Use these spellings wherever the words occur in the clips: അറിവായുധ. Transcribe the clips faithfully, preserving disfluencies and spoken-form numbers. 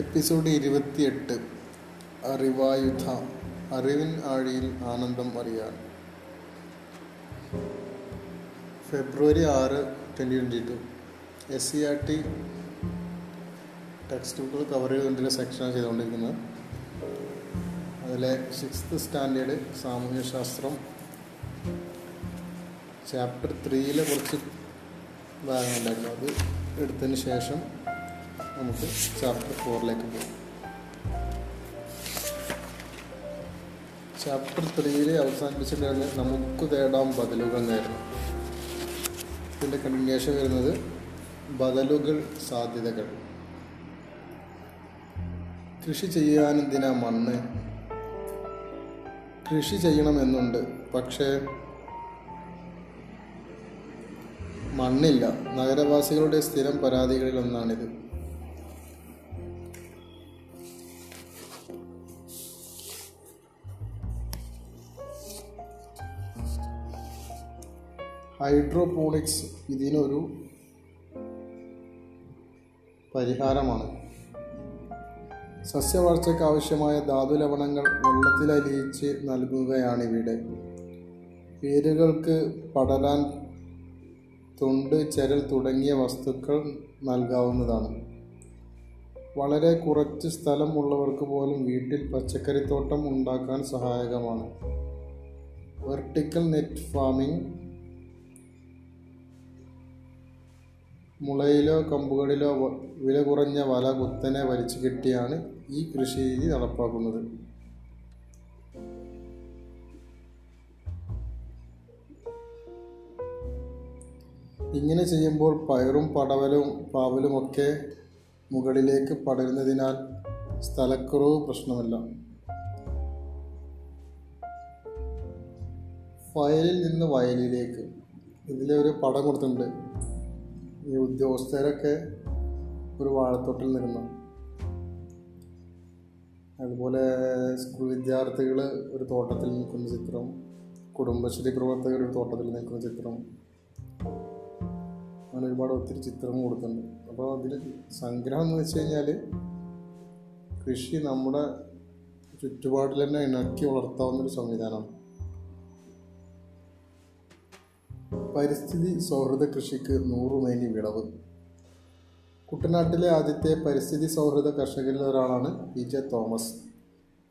Episode ഇരുപത്തിയെട്ട്, അറിവായുധ. അറിവിൻ ആഴിയിൽ ആനന്ദം അറിയാൻ. ഫെബ്രുവരി ആറ് twenty twenty two. S C R T text ബുക്കുകൾ കവർ ചെയ്തുകൊണ്ടിരിക്കുന്ന സെക്ഷനാണ് ചെയ്തുകൊണ്ടിരിക്കുന്നത്. അതിലെ സിക്സ്ത് സ്റ്റാൻഡേർഡ് സാമൂഹ്യശാസ്ത്രം ചാപ്റ്റർ ത്രീയിലെ കുറച്ച് ഭാഗങ്ങളുണ്ടായിരുന്നു. അത് എടുത്തതിന് ശേഷം നമുക്ക് ചാപ്റ്റർ ഫോറിലേക്ക് പോകും. ചാപ്റ്റർ ത്രീയിൽ അവസാനിപ്പിച്ചിട്ടാണ് നമുക്ക് തേടാം ബദലുകൾ നേരണം. ഇതിൻ്റെ കണ്ടിന്യൂഷൻ വരുന്നത് ബദലുകൾ സാധ്യതകൾ. കൃഷി ചെയ്യാനെന്തിനാ മണ്ണ്? കൃഷി ചെയ്യണമെന്നുണ്ട്, പക്ഷേ മണ്ണില്ല. നഗരവാസികളുടെ സ്ഥിരം പരാതികളിൽ ഒന്നാണിത്. ഹൈഡ്രോപോണിക്സ് ഇതിനൊരു പരിഹാരമാണ്. സസ്യവളർച്ചയ്ക്ക് ആവശ്യമായ ധാതുലവണങ്ങൾ വെള്ളത്തിലലിയിച്ച് നൽകുകയാണിവിടെ. വേരുകൾക്ക് പടരാൻ തൊണ്ട്, ചരൽ തുടങ്ങിയ വസ്തുക്കൾ നൽകാവുന്നതാണ്. വളരെ കുറച്ച് സ്ഥലം ഉള്ളവർക്ക് പോലും വീട്ടിൽ പച്ചക്കറിത്തോട്ടം ഉണ്ടാക്കാൻ സഹായകമാണ്. വെർട്ടിക്കൽ നെറ്റ് ഫാമിംഗ് മുളയിലോ കമ്പുകളിലോ വില കുറഞ്ഞ വല കുത്തനെ വലിച്ചു കെട്ടിയാണ് ഈ കൃഷി രീതി നടപ്പാക്കുന്നത്. ഇങ്ങനെ ചെയ്യുമ്പോൾ പയറും പടവലും പാവലുമൊക്കെ മുകളിലേക്ക് പടരുന്നതിനാൽ സ്ഥലക്കുറവ് പ്രശ്നമല്ല. വയലിൽ നിന്ന് വയലിലേക്ക്. ഇതിലെ ഒരു പടം കൊടുത്തിട്ടുണ്ട്. ഈ ഉദ്യോഗസ്ഥരൊക്കെ ഒരു വാഴത്തോട്ടിൽ നിൽക്കുന്നു, അതുപോലെ സ്കൂൾ വിദ്യാർത്ഥികൾ ഒരു തോട്ടത്തിൽ നിൽക്കുന്ന ചിത്രം, കുടുംബശ്രീ പ്രവർത്തകർ ഒരു തോട്ടത്തിൽ നിൽക്കുന്ന ചിത്രം, അങ്ങനെ ഒരുപാട് ഒത്തിരി ചിത്രങ്ങൾ കൊടുക്കുന്നുണ്ട്. അപ്പോൾ അതിൽ സംഗ്രഹം എന്ന് വെച്ച് കഴിഞ്ഞാൽ കൃഷി നമ്മുടെ ചുറ്റുപാടിൽ തന്നെ ഇണക്കി വളർത്താവുന്നൊരു സംവിധാനമാണ്. പരിസ്ഥിതി സൗഹൃദ കൃഷിക്ക് നൂറുമേനി വിളവ്. കുട്ടനാട്ടിലെ ആദ്യത്തെ പരിസ്ഥിതി സൗഹൃദ കർഷകരിൽ ഒരാളാണ് പി ജെ തോമസ്.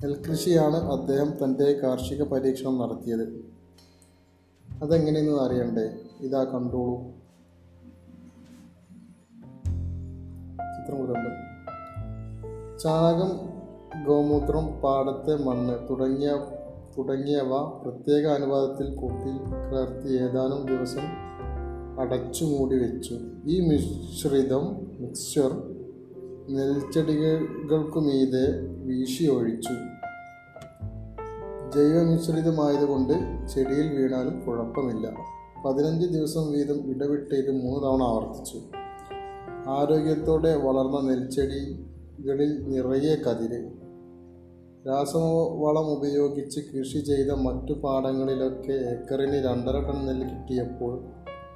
നെൽകൃഷിയാണ് അദ്ദേഹം തൻ്റെ കാർഷിക പരീക്ഷണം നടത്തിയത്. അതെങ്ങനെയെന്ന് അറിയണ്ടേ? ഇതാ കണ്ടോളൂ ചിത്രം കൂടെ. ചാണകം, ഗോമൂത്രം, പാടത്തെ മണ്ണ് തുടങ്ങിയ തുടങ്ങിയവ പ്രത്യേക അനുപാതത്തിൽ കൂട്ടി കലർത്തി ഏതാനും ദിവസം അടച്ചു മൂടി വെച്ചു. ഈ മിശ്രിതം മിക്സ്ചർ നെൽച്ചെടികൾക്കുമീതെ വീശി ഒഴിച്ചു. ജൈവമിശ്രിതമായതുകൊണ്ട് ചെടിയിൽ വീണാലും കുഴപ്പമില്ല. പതിനഞ്ച് ദിവസം വീതം ഇടവിട്ട് ഇത് മൂന്ന് തവണ ആവർത്തിച്ചു. ആരോഗ്യത്തോടെ വളർന്ന നെൽച്ചെടികളിൽ നിറയെ കതിര്. രാസവളം ഉപയോഗിച്ച് കൃഷി ചെയ്ത മറ്റു പാടങ്ങളിലൊക്കെ ഏക്കറിന് രണ്ടര ടൺ നെല്ല് കിട്ടിയപ്പോൾ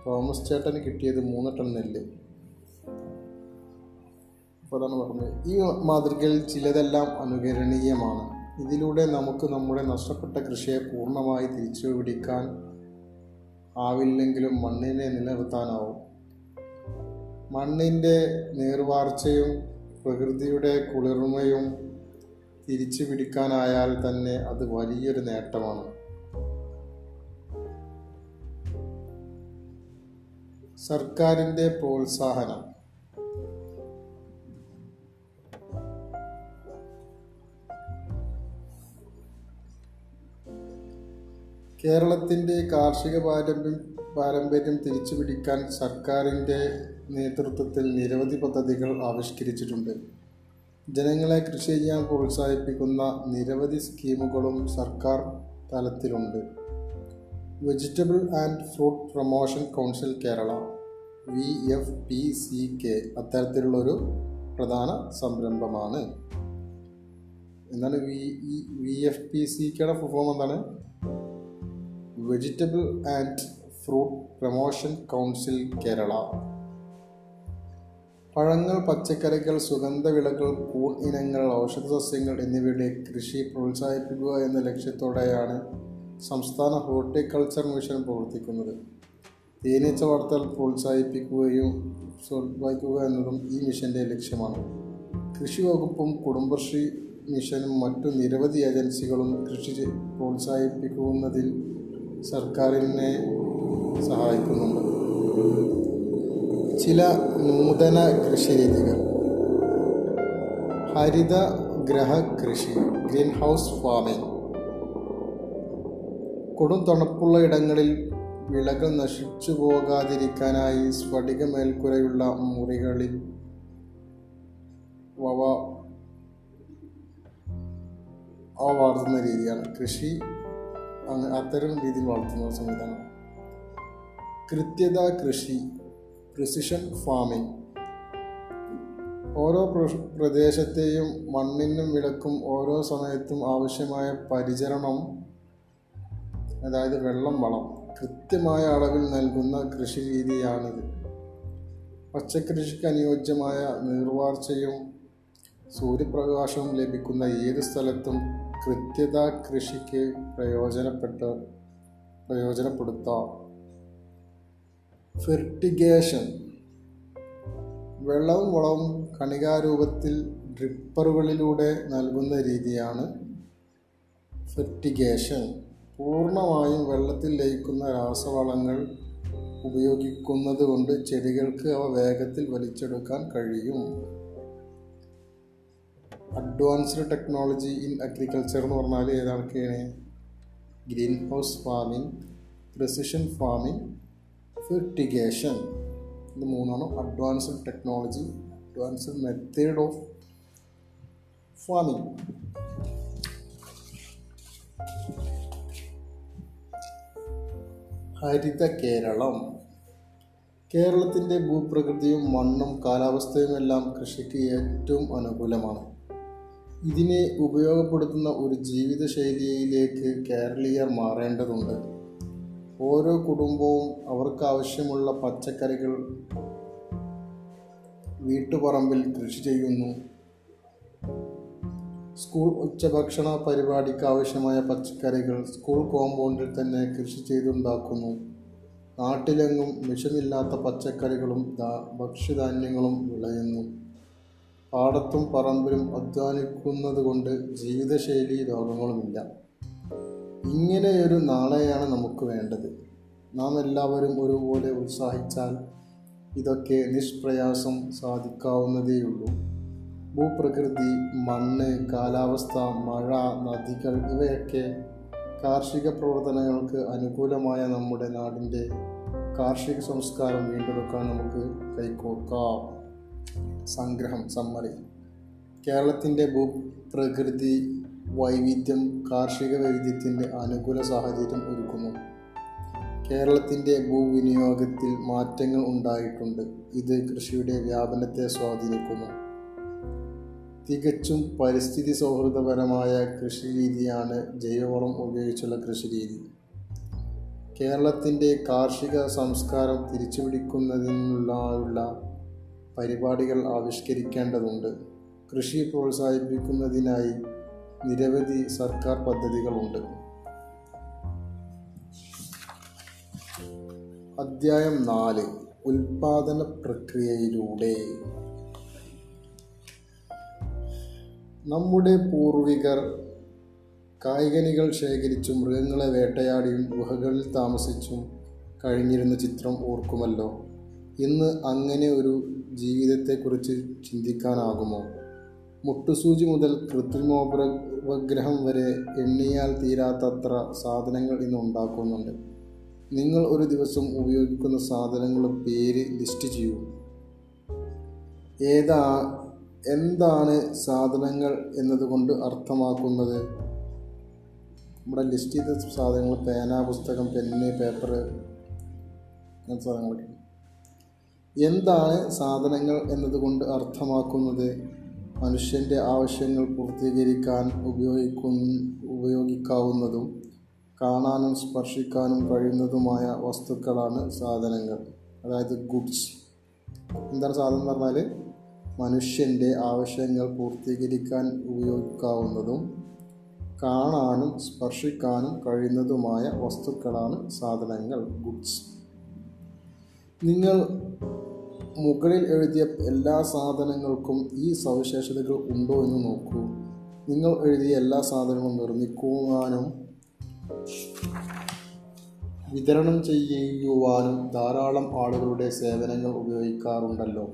തോമസ് ചേട്ടന് കിട്ടിയത് മൂന്ന് ടൺ നെല്ല്. അതാണ് പറഞ്ഞത്. ഈ മാതൃകയിൽ ചിലതെല്ലാം അനുകരണീയമാണ്. ഇതിലൂടെ നമുക്ക് നമ്മുടെ നഷ്ടപ്പെട്ട കൃഷിയെ പൂർണ്ണമായി തിരിച്ചു പിടിക്കാൻ ആവില്ലെങ്കിലും മണ്ണിനെ നിലനിർത്താനാവും. മണ്ണിൻ്റെ നീർവാർച്ചയും പ്രകൃതിയുടെ കുളിർമയും തിരിച്ചു പിടിക്കാനായാൽ തന്നെ അത് വലിയൊരു നേട്ടമാണ്. സർക്കാരിൻ്റെ പ്രോത്സാഹനം. കേരളത്തിൻ്റെ കാർഷിക പാരമ്പര്യം പാരമ്പര്യം തിരിച്ചു പിടിക്കാൻ സർക്കാരിൻ്റെ നേതൃത്വത്തിൽ നിരവധി പദ്ധതികൾ ആവിഷ്കരിച്ചിട്ടുണ്ട്. ജനങ്ങളെ കൃഷി ചെയ്യാൻ പ്രോത്സാഹിപ്പിക്കുന്ന നിരവധി സ്കീമുകളും സർക്കാർ തലത്തിലുണ്ട്. Vegetable and fruit promotion council Kerala V F P C K അത്തരത്തിലുള്ളൊരു പ്രധാന സംരംഭമാണ്. എന്താണ് V E V F P C കെയുടെ ഫോം? എന്താണ്? Vegetable and fruit promotion council Kerala. പഴങ്ങൾ, പച്ചക്കറികൾ, സുഗന്ധവിളകൾ, കൂൺ ഇനങ്ങൾ, ഔഷധസസ്യങ്ങൾ എന്നിവയുടെ കൃഷി പ്രോത്സാഹിപ്പിക്കുക എന്ന ലക്ഷ്യത്തോടെയാണ് സംസ്ഥാന ഹോർട്ടിക്കൾച്ചർ മിഷൻ പ്രവർത്തിക്കുന്നത്. തേനീച്ച വളർത്തൽ പ്രോത്സാഹിപ്പിക്കുകയും പ്രോത്സാഹിപ്പിക്കുക എന്നതും ഈ മിഷൻ്റെ ലക്ഷ്യമാണ്. കൃഷി വകുപ്പും കുടുംബശ്രീ മിഷനും മറ്റു നിരവധി ഏജൻസികളും കൃഷി പ്രോത്സാഹിപ്പിക്കുന്നതിൽ സർക്കാരിനെ സഹായിക്കുന്നുണ്ട്. ചില നൂതന കൃഷിരീതികൾ: ഹരിതഗ്രഹ കൃഷി, ഗ്രീൻ ഹൗസ് ഫാമിംഗ്. കൊടും തണുപ്പുള്ള ഇടങ്ങളിൽ വിളകൾ നശിച്ചു പോകാതിരിക്കാനായി സ്ഫടിക മേൽക്കുരയുള്ള മുറികളിൽ വവ വളർത്തുന്ന രീതിയാണ് കൃഷി. അത്തരം രീതിയിൽ വളർത്തുന്ന സംവിധാനം. കൃത്യത കൃഷി, പ്രിസിഷൻ ഫാമിംഗ്. ഓരോ പ്രദേശത്തെയും മണ്ണിനും വിളക്കും ഓരോ സമയത്തും ആവശ്യമായ പരിചരണം, അതായത് വെള്ളം, വളം കൃത്യമായ അളവിൽ നൽകുന്ന കൃഷി രീതിയാണിത്. പച്ചക്കൃഷിക്ക് അനുയോജ്യമായ നീർവാർച്ചയും സൂര്യപ്രകാശവും ലഭിക്കുന്ന ഏത് സ്ഥലത്തും കൃത്യത കൃഷിക്ക് പ്രയോജനപ്പെട്ട് പ്രയോജനപ്പെടുത്താം. ഫെർട്ടിഗേഷൻ, വെള്ളവും വളവും കണികാരൂപത്തിൽ ഡ്രിപ്പറുകളിലൂടെ നൽകുന്ന രീതിയാണ് ഫെർട്ടിഗേഷൻ. പൂർണ്ണമായും വെള്ളത്തിൽ ലയിക്കുന്ന രാസവളങ്ങൾ ഉപയോഗിക്കുന്നത് കൊണ്ട് ചെടികൾക്ക് അവ വേഗത്തിൽ വലിച്ചെടുക്കാൻ കഴിയും. അഡ്വാൻസ്ഡ് ടെക്നോളജി ഇൻ അഗ്രികൾച്ചർ എന്ന് പറഞ്ഞാൽ ഏതൊക്കെയാണ്? Greenhouse farming, precision farming, fertigation. ഇത് മൂന്നാണ് advanced technology, advanced method of farming. Haritha Keralam. കേരളത്തിൻ്റെ ഭൂപ്രകൃതിയും മണ്ണും കാലാവസ്ഥയുമെല്ലാം കൃഷിക്ക് ഏറ്റവും അനുകൂലമാണ്. ഇതിനെ ഉപയോഗപ്പെടുത്തുന്ന ഒരു ജീവിതശൈലിയിലേക്ക് കേരളീയർ മാറേണ്ടതുണ്ട്. ഓരോ കുടുംബവും അവർക്കാവശ്യമുള്ള പച്ചക്കറികൾ വീട്ടുപറമ്പിൽ കൃഷി ചെയ്യുന്നു. സ്കൂൾ ഉച്ചഭക്ഷണ പരിപാടിക്ക് ആവശ്യമായ പച്ചക്കറികൾ സ്കൂൾ കോമ്പൗണ്ടിൽ തന്നെ കൃഷി ചെയ്തുണ്ടാക്കുന്നു. നാട്ടിലെങ്ങും വിഷമില്ലാത്ത പച്ചക്കറികളും ഭക്ഷ്യധാന്യങ്ങളും വിളയുന്നു. പാടത്തും പറമ്പിലും അധ്വാനിക്കുന്നത് കൊണ്ട് ജീവിതശൈലി രോഗങ്ങളുമില്ല. ഇങ്ങനെയൊരു നാളെയാണ് നമുക്ക് വേണ്ടത്. നാം എല്ലാവരും ഒരുപോലെ ഉത്സാഹിച്ചാൽ ഇതൊക്കെ നിഷ്പ്രയാസം സാധിക്കാവുന്നതേയുള്ളൂ. ഭൂപ്രകൃതി, മണ്ണ്, കാലാവസ്ഥ, മഴ, നദികൾ ഇവയൊക്കെ കാർഷിക പ്രവർത്തനങ്ങൾക്ക് അനുകൂലമായ നമ്മുടെ നാടിൻ്റെ കാർഷിക സംസ്കാരം വീണ്ടെടുക്കാൻ നമുക്ക് കൈകോർക്കാം. സംഗ്രഹം, സമ്മറി: കേരളത്തിൻ്റെ ഭൂപ്രകൃതി വൈവിധ്യം കാർഷിക വൈവിധ്യത്തിൻ്റെ അനുകൂല സാഹചര്യം ഒരുക്കുന്നു. കേരളത്തിൻ്റെ ഭൂവിനിയോഗത്തിൽ മാറ്റങ്ങൾ ഉണ്ടായിട്ടുണ്ട്. ഇത് കൃഷിയുടെ വ്യാപനത്തെ സ്വാധീനിക്കുന്നു. തികച്ചും പരിസ്ഥിതി സൗഹൃദപരമായ കൃഷി രീതിയാണ് ജൈവവളം ഉപയോഗിച്ചുള്ള കൃഷി രീതി. കേരളത്തിൻ്റെ കാർഷിക സംസ്കാരം തിരിച്ചുപിടിക്കുന്നതിനുള്ള പരിപാടികൾ ആവിഷ്കരിക്കേണ്ടതുണ്ട്. കൃഷി പ്രോത്സാഹിപ്പിക്കുന്നതിനായി നിരവധി സർക്കാർ പദ്ധതികളുണ്ട്. അധ്യായം നാല്: ഉൽപാദന പ്രക്രിയയിലൂടെ. നമ്മുടെ പൂർവികർ കായ്കനികൾ ശേഖരിച്ചും മൃഗങ്ങളെ വേട്ടയാടിയും ഗുഹകളിൽ താമസിച്ചും കഴിഞ്ഞിരുന്ന ചിത്രം ഓർക്കുമല്ലോ. ഇന്ന് അങ്ങനെ ഒരു ജീവിതത്തെക്കുറിച്ച് ചിന്തിക്കാനാകുമോ? മുട്ടുസൂചി മുതൽ കൃത്രിമോപഗ്രഹം വരെ എണ്ണിയാൽ തീരാത്തത്ര സാധനങ്ങൾ ഇന്ന് ഉണ്ടാക്കുന്നുണ്ട്. നിങ്ങൾ ഒരു ദിവസം ഉപയോഗിക്കുന്ന സാധനങ്ങളുടെ പേര് ലിസ്റ്റ് ചെയ്യൂ. ഏതാ എന്താണ് സാധനങ്ങൾ എന്നതുകൊണ്ട് അർത്ഥമാക്കുന്നത്? നമ്മുടെ ലിസ്റ്റ് ചെയ്ത സാധനങ്ങൾ പേന, പുസ്തകം, പെന്ന്, പേപ്പർ, അങ്ങനത്തെ സാധനങ്ങളൊക്കെ. എന്താണ് സാധനങ്ങൾ എന്നതുകൊണ്ട് അർത്ഥമാക്കുന്നത്? മനുഷ്യൻ്റെ ആവശ്യങ്ങൾ പൂർത്തീകരിക്കാൻ ഉപയോഗിക്കുന്ന ഉപയോഗിക്കാവുന്നതും കാണാനും സ്പർശിക്കാനും കഴിയുന്നതുമായ വസ്തുക്കളാണ് സാധനങ്ങൾ, അതായത് ഗുഡ്സ്. എന്താണ് സാധനം എന്ന് പറഞ്ഞാൽ മനുഷ്യൻ്റെ ആവശ്യങ്ങൾ പൂർത്തീകരിക്കാൻ ഉപയോഗിക്കാവുന്നതും കാണാനും സ്പർശിക്കാനും കഴിയുന്നതുമായ വസ്തുക്കളാണ് സാധനങ്ങൾ, ഗുഡ്സ്. നിങ്ങൾ മുകളിൽ എഴുതിയ എല്ലാ സാധനങ്ങൾക്കും ഈ സവിശേഷതകൾ ഉണ്ടോ എന്ന് നോക്കൂ. നിങ്ങൾ എഴുതിയ എല്ലാ സാധനങ്ങളും നിർമ്മിക്കുവാനും വിതരണം ചെയ്യുവാനും ധാരാളം ആളുകളുടെ സേവനങ്ങൾ ഉപയോഗിക്കാറുണ്ടല്ലോ.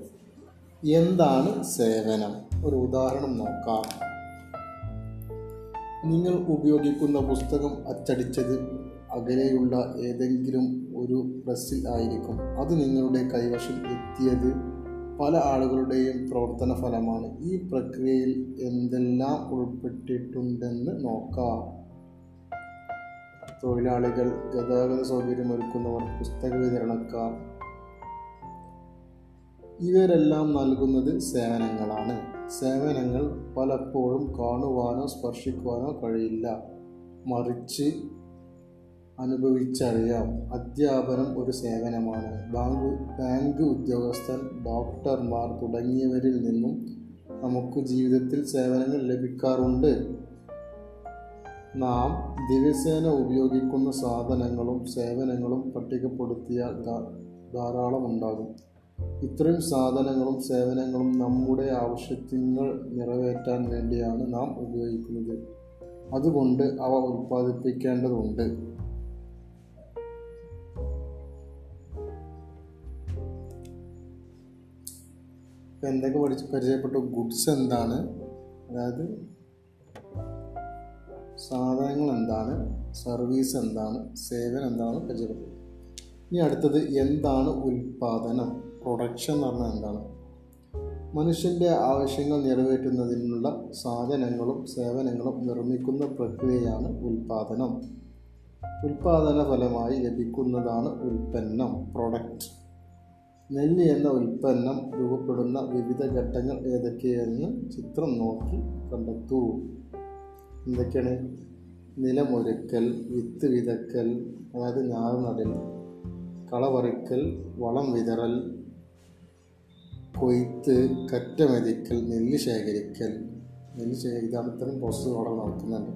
എന്താണ് സേവനം? ഒരു ഉദാഹരണം നോക്കാം. നിങ്ങൾ ഉപയോഗിക്കുന്ന പുസ്തകം അച്ചടിച്ചത് അകലെയുള്ള ഏതെങ്കിലും ഒരു പ്രസ്സിൽ ആയിരിക്കും. അത് നിങ്ങളുടെ കൈവശം എത്തിയത് പല ആളുകളുടെയും പ്രവർത്തന ഫലമാണ്. ഈ പ്രക്രിയയിൽ എന്തെല്ലാം ഉൾപ്പെട്ടിട്ടുണ്ടെന്ന് നോക്കാം. തൊഴിലാളികൾ, ഗതാഗത സൗകര്യമൊരുക്കുന്നവർ, പുസ്തക വിതരണക്കാർ, ഇവരെല്ലാം നൽകുന്നത് സേവനങ്ങളാണ്. സേവനങ്ങൾ പലപ്പോഴും കാണുവാനോ സ്പർശിക്കുവാനോ കഴിയില്ല, മറിച്ച് അനുഭവിച്ചറിയാം. അധ്യാപനം ഒരു സേവനമാണ്. ബാങ്ക് ബാങ്ക് ഉദ്യോഗസ്ഥൻ, ഡോക്ടർമാർ തുടങ്ങിയവരിൽ നിന്നും നമുക്ക് ജീവിതത്തിൽ സേവനങ്ങൾ ലഭിക്കാറുണ്ട്. നാം ദിവസേന ഉപയോഗിക്കുന്ന സാധനങ്ങളും സേവനങ്ങളും പട്ടികപ്പെടുത്തിയാൽ ധാരാളം ഉണ്ടാകും. ഇത്രയും സാധനങ്ങളും സേവനങ്ങളും നമ്മുടെ ആവശ്യങ്ങൾ നിറവേറ്റാൻ വേണ്ടിയാണ് നാം ഉപയോഗിക്കുന്നത്. അതുകൊണ്ട് അവ ഉൽപ്പാദിപ്പിക്കേണ്ടതുണ്ട്. ഇപ്പം എന്തൊക്കെ പഠിച്ച് പരിചയപ്പെട്ടു? ഗുഡ്സ് എന്താണ്, അതായത് സാധനങ്ങൾ എന്താണ്, സർവീസ് എന്താണ്, സേവനം എന്താണ് പരിചയപ്പെട്ടു. ഇനി അടുത്തത് എന്താണ് ഉൽപ്പാദനം, പ്രൊഡക്ഷൻ എന്ന് പറഞ്ഞാൽ എന്താണ്? മനുഷ്യൻ്റെ ആവശ്യങ്ങൾ നിറവേറ്റുന്നതിനുള്ള സാധനങ്ങളും സേവനങ്ങളും നിർമ്മിക്കുന്ന പ്രക്രിയയാണ് ഉൽപ്പാദനം. ഉൽപ്പാദന ഫലമായി ലഭിക്കുന്നതാണ് ഉൽപ്പന്നം, പ്രൊഡക്റ്റ്. നെല്ല് എന്ന ഉൽപ്പന്നം രൂപപ്പെടുന്ന വിവിധ ഘട്ടങ്ങൾ ഏതൊക്കെയെന്ന് ചിത്രം നോക്കി കണ്ടെത്തൂ. എന്തൊക്കെയാണ്? നിലമൊരുക്കൽ, വിത്ത് വിതക്കൽ, അതായത് ഞാറ് നടൽ, കളപറിക്കൽ, വളം വിതറൽ, കൊയ്ത്ത്, കറ്റ മെതിക്കൽ, നെല്ല് ശേഖരിക്കൽ. നെല്ല് ശേഖരിക്കാൻ ഇത്തരം പ്രോസസ്സ് അവിടെ നടക്കുന്നുണ്ട്.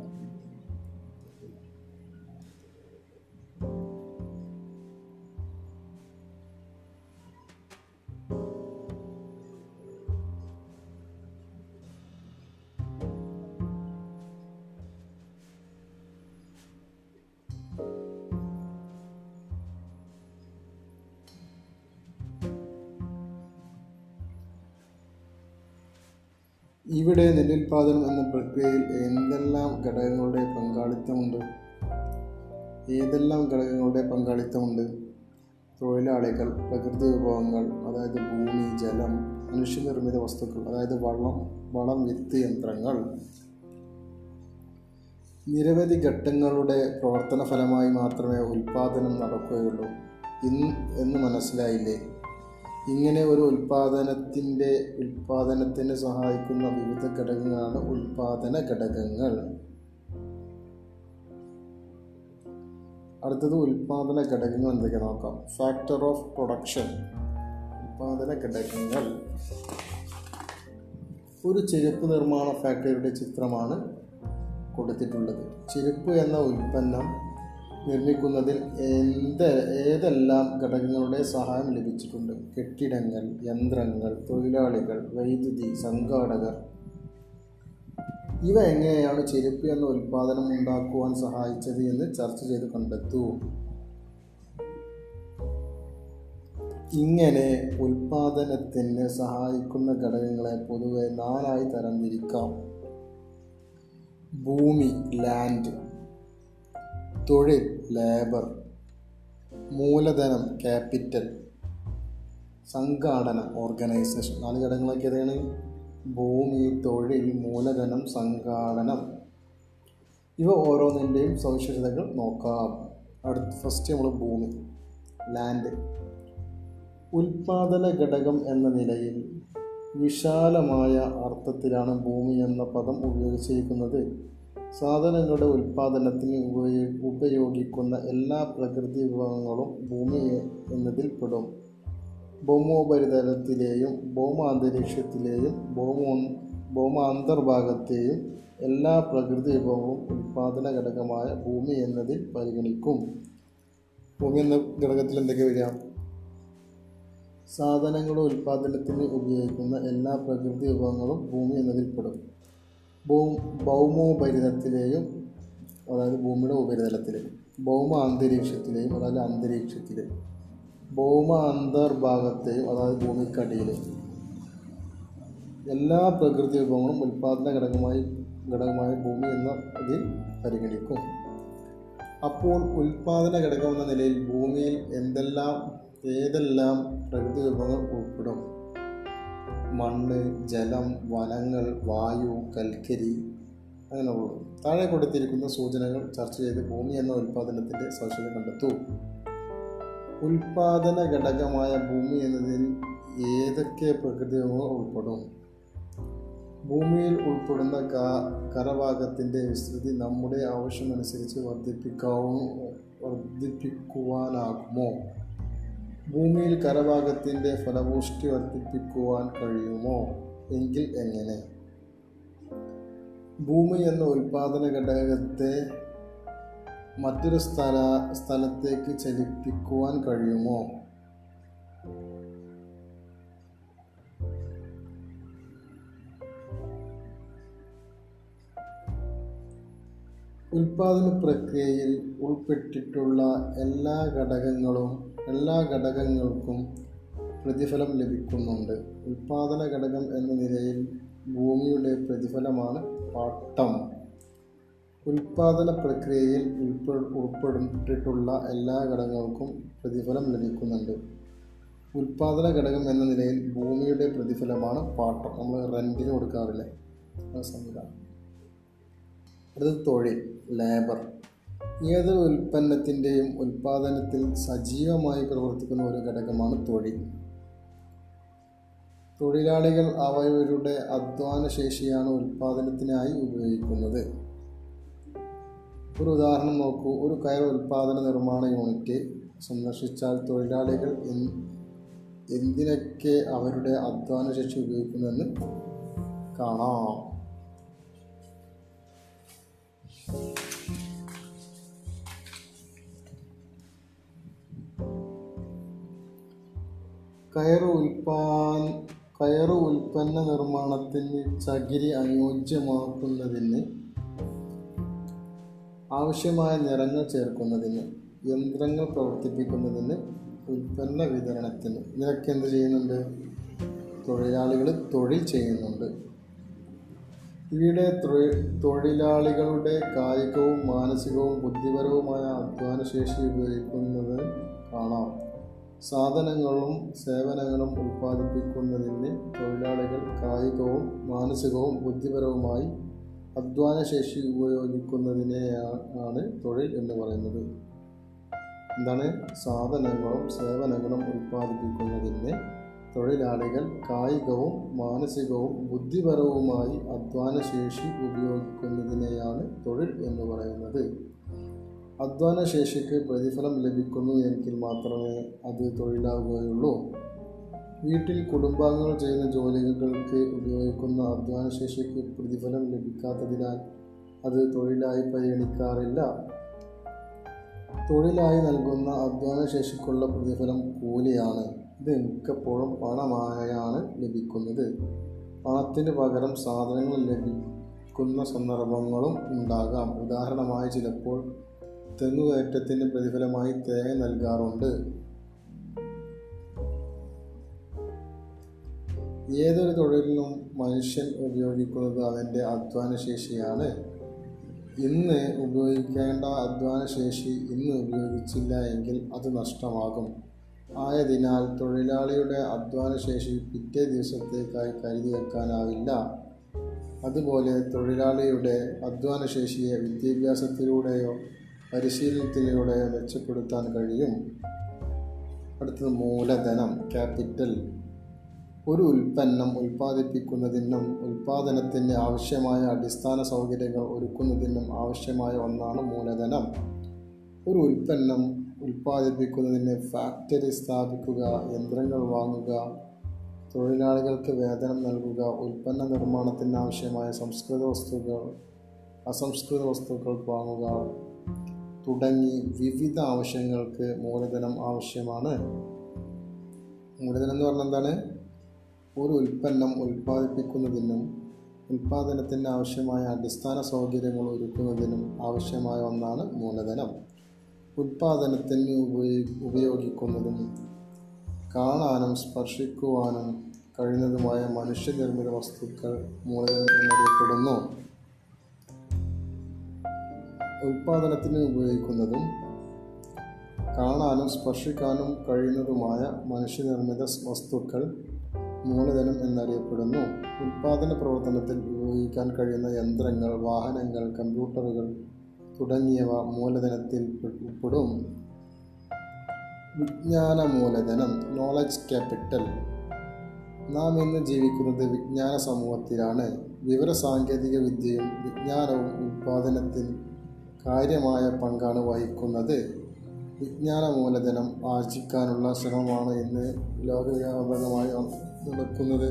ഇവിടെ നെല്ലുൽപാദനം എന്ന പ്രക്രിയയിൽ എന്തെല്ലാം ഘടകങ്ങളുടെ പങ്കാളിത്തമുണ്ട്? ഏതെല്ലാം ഘടകങ്ങളുടെ പങ്കാളിത്തമുണ്ട്? തൊഴിലാളികൾ, പ്രകൃതി വിഭവങ്ങൾ, അതായത് ഭൂമി, ജലം, മനുഷ്യനിർമ്മിത വസ്തുക്കൾ, അതായത് വളം, വളം വിത്ത്, യന്ത്രങ്ങൾ. നിരവധി ഘട്ടങ്ങളുടെ പ്രവർത്തന ഫലമായി മാത്രമേ ഉൽപാദനം നടക്കുകയുള്ളൂ ഇന്ന് എന്ന് മനസ്സിലായില്ലേ? ഇങ്ങനെ ഒരു ഉൽപാദനത്തിൻ്റെ ഉൽപാദനത്തിന് സഹായിക്കുന്ന വിവിധ ഘടകങ്ങളാണ് ഉൽപാദന ഘടകങ്ങൾ. അടുത്തത് ഉൽപാദന ഘടകങ്ങൾ എന്തൊക്കെ നോക്കാം. ഫാക്ടർ ഓഫ് പ്രൊഡക്ഷൻ, ഉൽപാദന ഘടകങ്ങൾ. ഒരു ചെരുപ്പ് നിർമ്മാണ ഫാക്ടറിയുടെ ചിത്രമാണ് കൊടുത്തിട്ടുള്ളത്. ചെരുപ്പ് എന്ന ഉൽപ്പന്നം നിർമ്മിക്കുന്നതിൽ എന്ത് ഏതെല്ലാം ഘടകങ്ങളുടെ സഹായം ലഭിച്ചിട്ടുണ്ട്? കെട്ടിടങ്ങൾ, യന്ത്രങ്ങൾ, തൊഴിലാളികൾ, വൈദ്യുതി, സംഘാടകർ. ഇവ എങ്ങനെയാണ് ചെരുപ്പ് എന്ന ഉൽപ്പാദനം ഉണ്ടാക്കുവാൻ സഹായിച്ചത് എന്ന് ചർച്ച ചെയ്ത് കണ്ടെത്തൂ. ഇങ്ങനെ ഉൽപ്പാദനത്തിന് സഹായിക്കുന്ന ഘടകങ്ങളെ പൊതുവെ നാലായി തരംതിരിക്കാം. ഭൂമി, ലാൻഡ്; തൊഴിൽ, ലേബർ; മൂലധനം, ക്യാപിറ്റൽ; സംഘാടന, ഓർഗനൈസേഷൻ. നാല് ഘടകങ്ങളൊക്കെ ഏതാണ്? ഭൂമി, തൊഴിൽ, മൂലധനം, സംഘാടനം. ഇവ ഓരോന്നിൻ്റെയും സവിശേഷതകൾ നോക്കാം. അടുത്ത് ഫസ്റ്റ് നമ്മൾ ഭൂമി, ലാൻഡ്. ഉൽപാദന ഘടകം എന്ന നിലയിൽ വിശാലമായ അർത്ഥത്തിലാണ് ഭൂമി എന്ന പദം ഉപയോഗിച്ചിരിക്കുന്നത്. സാധനങ്ങളുടെ ഉൽപ്പാദനത്തിന് ഉപയോ ഉപയോഗിക്കുന്ന എല്ലാ പ്രകൃതി വിഭവങ്ങളും ഭൂമി എന്നതിൽ പെടും. ഭൗമോപരിതലത്തിലെയും ഭൗമാന്തരീക്ഷത്തിലെയും ഭൗമോ ഭൗമാന്തർഭാഗത്തെയും എല്ലാ പ്രകൃതി വിഭവവും ഉൽപാദന ഘടകമായ ഭൂമി എന്നതിൽ പരിഗണിക്കും. ഭൂമി എന്ന ഘടകത്തിൽ എന്തൊക്കെ വരിക? സാധനങ്ങളുടെ ഉൽപ്പാദനത്തിന് ഉപയോഗിക്കുന്ന എല്ലാ പ്രകൃതി വിഭവങ്ങളും ഭൂമി എന്നതിൽപ്പെടും. ഭൂ ഭൗമോപരിതലത്തിലെയും അതായത് ഭൂമിയുടെ ഉപരിതലത്തിലെയും ഭൗമ അന്തരീക്ഷത്തിലെയും അതായത് അന്തരീക്ഷത്തിലെ ഭൗമ അന്തർഭാഗത്തെയും അതായത് ഭൂമിക്കടിയിലെ എല്ലാ പ്രകൃതി വിഭവങ്ങളും ഉൽപ്പാദന ഘടകമായി ഘടകമായ ഭൂമി എന്ന ഇതിൽ പരിഗണിക്കും. അപ്പോൾ ഉൽപ്പാദന ഘടകം എന്ന നിലയിൽ ഭൂമിയിൽ എന്തെല്ലാം ഏതെല്ലാം പ്രകൃതി വിഭവങ്ങൾ ഉൾപ്പെടും? മണ്ണ്, ജലം, വനങ്ങൾ, വായു, കൽക്കരി അങ്ങനെ ഉള്ളൂ. താഴെ കൊടുത്തിരിക്കുന്ന സൂചനകൾ ചർച്ച ചെയ്ത് ഭൂമി എന്ന ഉൽപ്പാദനത്തിൻ്റെ സാധ്യത കണ്ടെത്തൂ. ഉൽപ്പാദന ഘടകമായ ഭൂമി എന്നതിൽ ഏതൊക്കെ പ്രകൃതി വിഭവങ്ങൾ ഉൾപ്പെടും? ഭൂമിയിൽ ഉൾപ്പെടുന്ന കരഭാഗത്തിൻ്റെ വിസ്തൃതി നമ്മുടെ ആവശ്യമനുസരിച്ച് വർദ്ധിപ്പിക്കാവു വർദ്ധിപ്പിക്കുവാനാകുമോ? ഭൂമിയിൽ കരഭാഗത്തിൻ്റെ ഫലപുഷ്ടി വർദ്ധിപ്പിക്കുവാൻ കഴിയുമോ? എങ്കിൽ എങ്ങനെ? ഭൂമി എന്ന ഉൽപ്പാദന ഘടകത്തെ മറ്റൊരു സ്ഥല സ്ഥലത്തേക്ക് ചലിപ്പിക്കുവാൻ കഴിയുമോ? ഉൽപാദന പ്രക്രിയയിൽ ഉൾപ്പെട്ടിട്ടുള്ള എല്ലാ ഘടകങ്ങളും എല്ലാ ഘടകങ്ങൾക്കും പ്രതിഫലം ലഭിക്കുന്നുണ്ട്. ഉൽപാദന ഘടകം എന്ന നിലയിൽ ഭൂമിയുടെ പ്രതിഫലമാണ് പാട്ടം. ഉൽപാദന പ്രക്രിയയിൽ ഉൾപ്പെ ഉൾപ്പെട്ടിട്ടുള്ള എല്ലാ ഘടകങ്ങൾക്കും പ്രതിഫലം ലഭിക്കുന്നുണ്ട്. ഉൽപാദന ഘടകം എന്ന നിലയിൽ ഭൂമിയുടെ പ്രതിഫലമാണ് പാട്ടം. നമ്മൾ റെൻറ്റിന് കൊടുക്കാറില്ലേ ആ സംവിധാനം. അടുത്ത തൊഴിൽ ലേബർ. ഏതൊരു ഉൽപ്പന്നത്തിൻ്റെയും ഉൽപ്പാദനത്തിൽ സജീവമായി പ്രവർത്തിക്കുന്ന ഒരു ഘടകമാണ് തൊഴിൽ. തൊഴിലാളികൾ അവരുടെ അധ്വാനശേഷിയാണ് ഉൽപ്പാദനത്തിനായി ഉപയോഗിക്കുന്നത്. ഒരു ഉദാഹരണം നോക്കൂ. ഒരു കയർ ഉൽപ്പാദന നിർമ്മാണ യൂണിറ്റ് സന്ദർശിച്ചാൽ തൊഴിലാളികൾ എന്തിനൊക്കെ അവരുടെ അധ്വാനശേഷി ഉപയോഗിക്കുന്നെന്ന് കാണാം. കയറ് ഉൽപ്പാൻ കയറ് ഉൽപ്പന്ന നിർമ്മാണത്തിന് ചകിരി അനുയോജ്യമാക്കുന്നതിന്, ആവശ്യമായ നിറങ്ങൾ ചേർക്കുന്നതിന്, യന്ത്രങ്ങൾ പ്രവർത്തിപ്പിക്കുന്നതിന്, ഉൽപ്പന്ന വിതരണത്തിന് ഇതിനൊക്കെ എന്ത് ചെയ്യുന്നുണ്ട്? തൊഴിലാളികൾ തൊഴിൽ ചെയ്യുന്നുണ്ട്. ഇവിടെ തൊഴിലാളികളുടെ കായികവും മാനസികവും ബുദ്ധിപരവുമായ അധ്വാനശേഷി ഉപയോഗിക്കുന്നത് കാണാം. സാധനങ്ങളും സേവനങ്ങളും ഉൽപ്പാദിപ്പിക്കുന്നതിന് തൊഴിലാളികൾ കായികവും മാനസികവും ബുദ്ധിപരവുമായി അധ്വാനശേഷി ഉപയോഗിക്കുന്നതിനെയാണ് തൊഴിൽ എന്ന് പറയുന്നത്. എന്താണ്? സാധനങ്ങളും സേവനങ്ങളും ഉൽപ്പാദിപ്പിക്കുന്നതിന് തൊഴിലാളികൾ കായികവും മാനസികവും ബുദ്ധിപരവുമായി അധ്വാനശേഷി ഉപയോഗിക്കുന്നതിനെയാണ് തൊഴിൽ എന്ന് പറയുന്നത്. അധ്വാനശേഷിക്ക് പ്രതിഫലം ലഭിക്കുന്നു എങ്കിൽ മാത്രമേ അത് തൊഴിലാകുകയുള്ളൂ. വീട്ടിൽ കുടുംബാംഗങ്ങൾ ചെയ്യുന്ന ജോലികൾക്ക് ഉപയോഗിക്കുന്ന അധ്വാനശേഷിക്ക് പ്രതിഫലം ലഭിക്കാത്തതിനാൽ അത് തൊഴിലായി പരിഗണിക്കാറില്ല. തൊഴിലായി നൽകുന്ന അധ്വാനശേഷിക്കുള്ള പ്രതിഫലം കൂലിയാണ്. ഇത് മിക്കപ്പോഴും പണമായാണ് ലഭിക്കുന്നത്. പണത്തിന് പകരം സാധനങ്ങൾ ലഭിക്കുന്ന സന്ദർഭങ്ങളും ഉണ്ടാകാം. ഉദാഹരണമായി ചിലപ്പോൾ തെങ്ങുകയറ്റത്തിന് പ്രതിഫലമായി തേങ്ങ നൽകാറുണ്ട്. ഏതൊരു തൊഴിലിനും മനുഷ്യൻ ഉപയോഗിക്കുന്നത് അവൻ്റെ അധ്വാനശേഷിയാണ്. ഇന്ന് ഉപയോഗിക്കേണ്ട അധ്വാനശേഷി ഇന്ന് ഉപയോഗിച്ചില്ല എങ്കിൽ അത് നഷ്ടമാകും. ആയതിനാൽ തൊഴിലാളിയുടെ അധ്വാനശേഷി പിറ്റേ ദിവസത്തേക്കായി കരുതി വെക്കാനാവില്ല. അതുപോലെ തൊഴിലാളിയുടെ അധ്വാനശേഷിയെ വിദ്യാഭ്യാസത്തിലൂടെയോ പരിശീലനത്തിലൂടെ മെച്ചപ്പെടുത്താൻ കഴിയും. അടുത്തത് മൂലധനം, ക്യാപിറ്റൽ. ഒരു ഉൽപ്പന്നം ഉൽപ്പാദിപ്പിക്കുന്നതിനും ഉൽപ്പാദനത്തിന് ആവശ്യമായ അടിസ്ഥാന സൗകര്യങ്ങൾ ഒരുക്കുന്നതിനും ആവശ്യമായ ഒന്നാണ് മൂലധനം. ഒരു ഉൽപ്പന്നം ഉൽപ്പാദിപ്പിക്കുന്നതിന് ഫാക്ടറി സ്ഥാപിക്കുക, യന്ത്രങ്ങൾ വാങ്ങുക, തൊഴിലാളികൾക്ക് വേതനം നൽകുക, ഉൽപ്പന്ന നിർമ്മാണത്തിന് ആവശ്യമായ സംസ്കൃത വസ്തുക്കൾ അസംസ്കൃത വസ്തുക്കൾ വാങ്ങുക തുടങ്ങി വിവിധ ആവശ്യങ്ങൾക്ക് മൂലധനം ആവശ്യമാണ്. മൂലധനം എന്ന് പറഞ്ഞാൽ എന്താണ്? ഒരു ഉൽപ്പന്നം ഉൽപ്പാദിപ്പിക്കുന്നതിനും ഉൽപ്പാദനത്തിന് ആവശ്യമായ അടിസ്ഥാന സൗകര്യങ്ങൾ ഒരുക്കുന്നതിനും ആവശ്യമായ ഒന്നാണ് മൂലധനം. ഉൽപ്പാദനത്തിന് ഉപയോഗി ഉപയോഗിക്കുന്നതും കാണാനും സ്പർശിക്കുവാനും കഴിയുന്നതുമായ മനുഷ്യനിർമ്മിത വസ്തുക്കൾ മൂലധനം എന്നറിയപ്പെടുന്നു. ഉൽപ്പാദനത്തിന് ഉപയോഗിക്കുന്നതും കാണാനും സ്പർശിക്കാനും കഴിയുന്നതുമായ മനുഷ്യനിർമ്മിത വസ്തുക്കൾ മൂലധനം എന്നറിയപ്പെടുന്നു. ഉൽപ്പാദന പ്രവർത്തനത്തിൽ ഉപയോഗിക്കാൻ കഴിയുന്ന യന്ത്രങ്ങൾ, വാഹനങ്ങൾ, കമ്പ്യൂട്ടറുകൾ തുടങ്ങിയവ മൂലധനത്തിൽ ഉൾപ്പെടും. വിജ്ഞാന മൂലധനം, നോളജ് ക്യാപിറ്റൽ. നാം ഇന്ന് ജീവിക്കുന്നത് വിജ്ഞാന സമൂഹത്തിലാണ്. വിവരസാങ്കേതിക വിദ്യയും വിജ്ഞാനവും ഉൽപ്പാദനത്തിൽ കാര്യമായ പങ്കാണ് വഹിക്കുന്നത്. വിജ്ഞാന മൂലധനം ആർജിക്കാനുള്ള ശ്രമമാണ് ഇന്ന് ലോകവ്യാപകമായി നടക്കുന്നത്.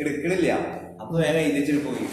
എടുക്കണില്ല, അപ്പൊ വേഗം എഴുതിച്ചിട്ട് പോയി.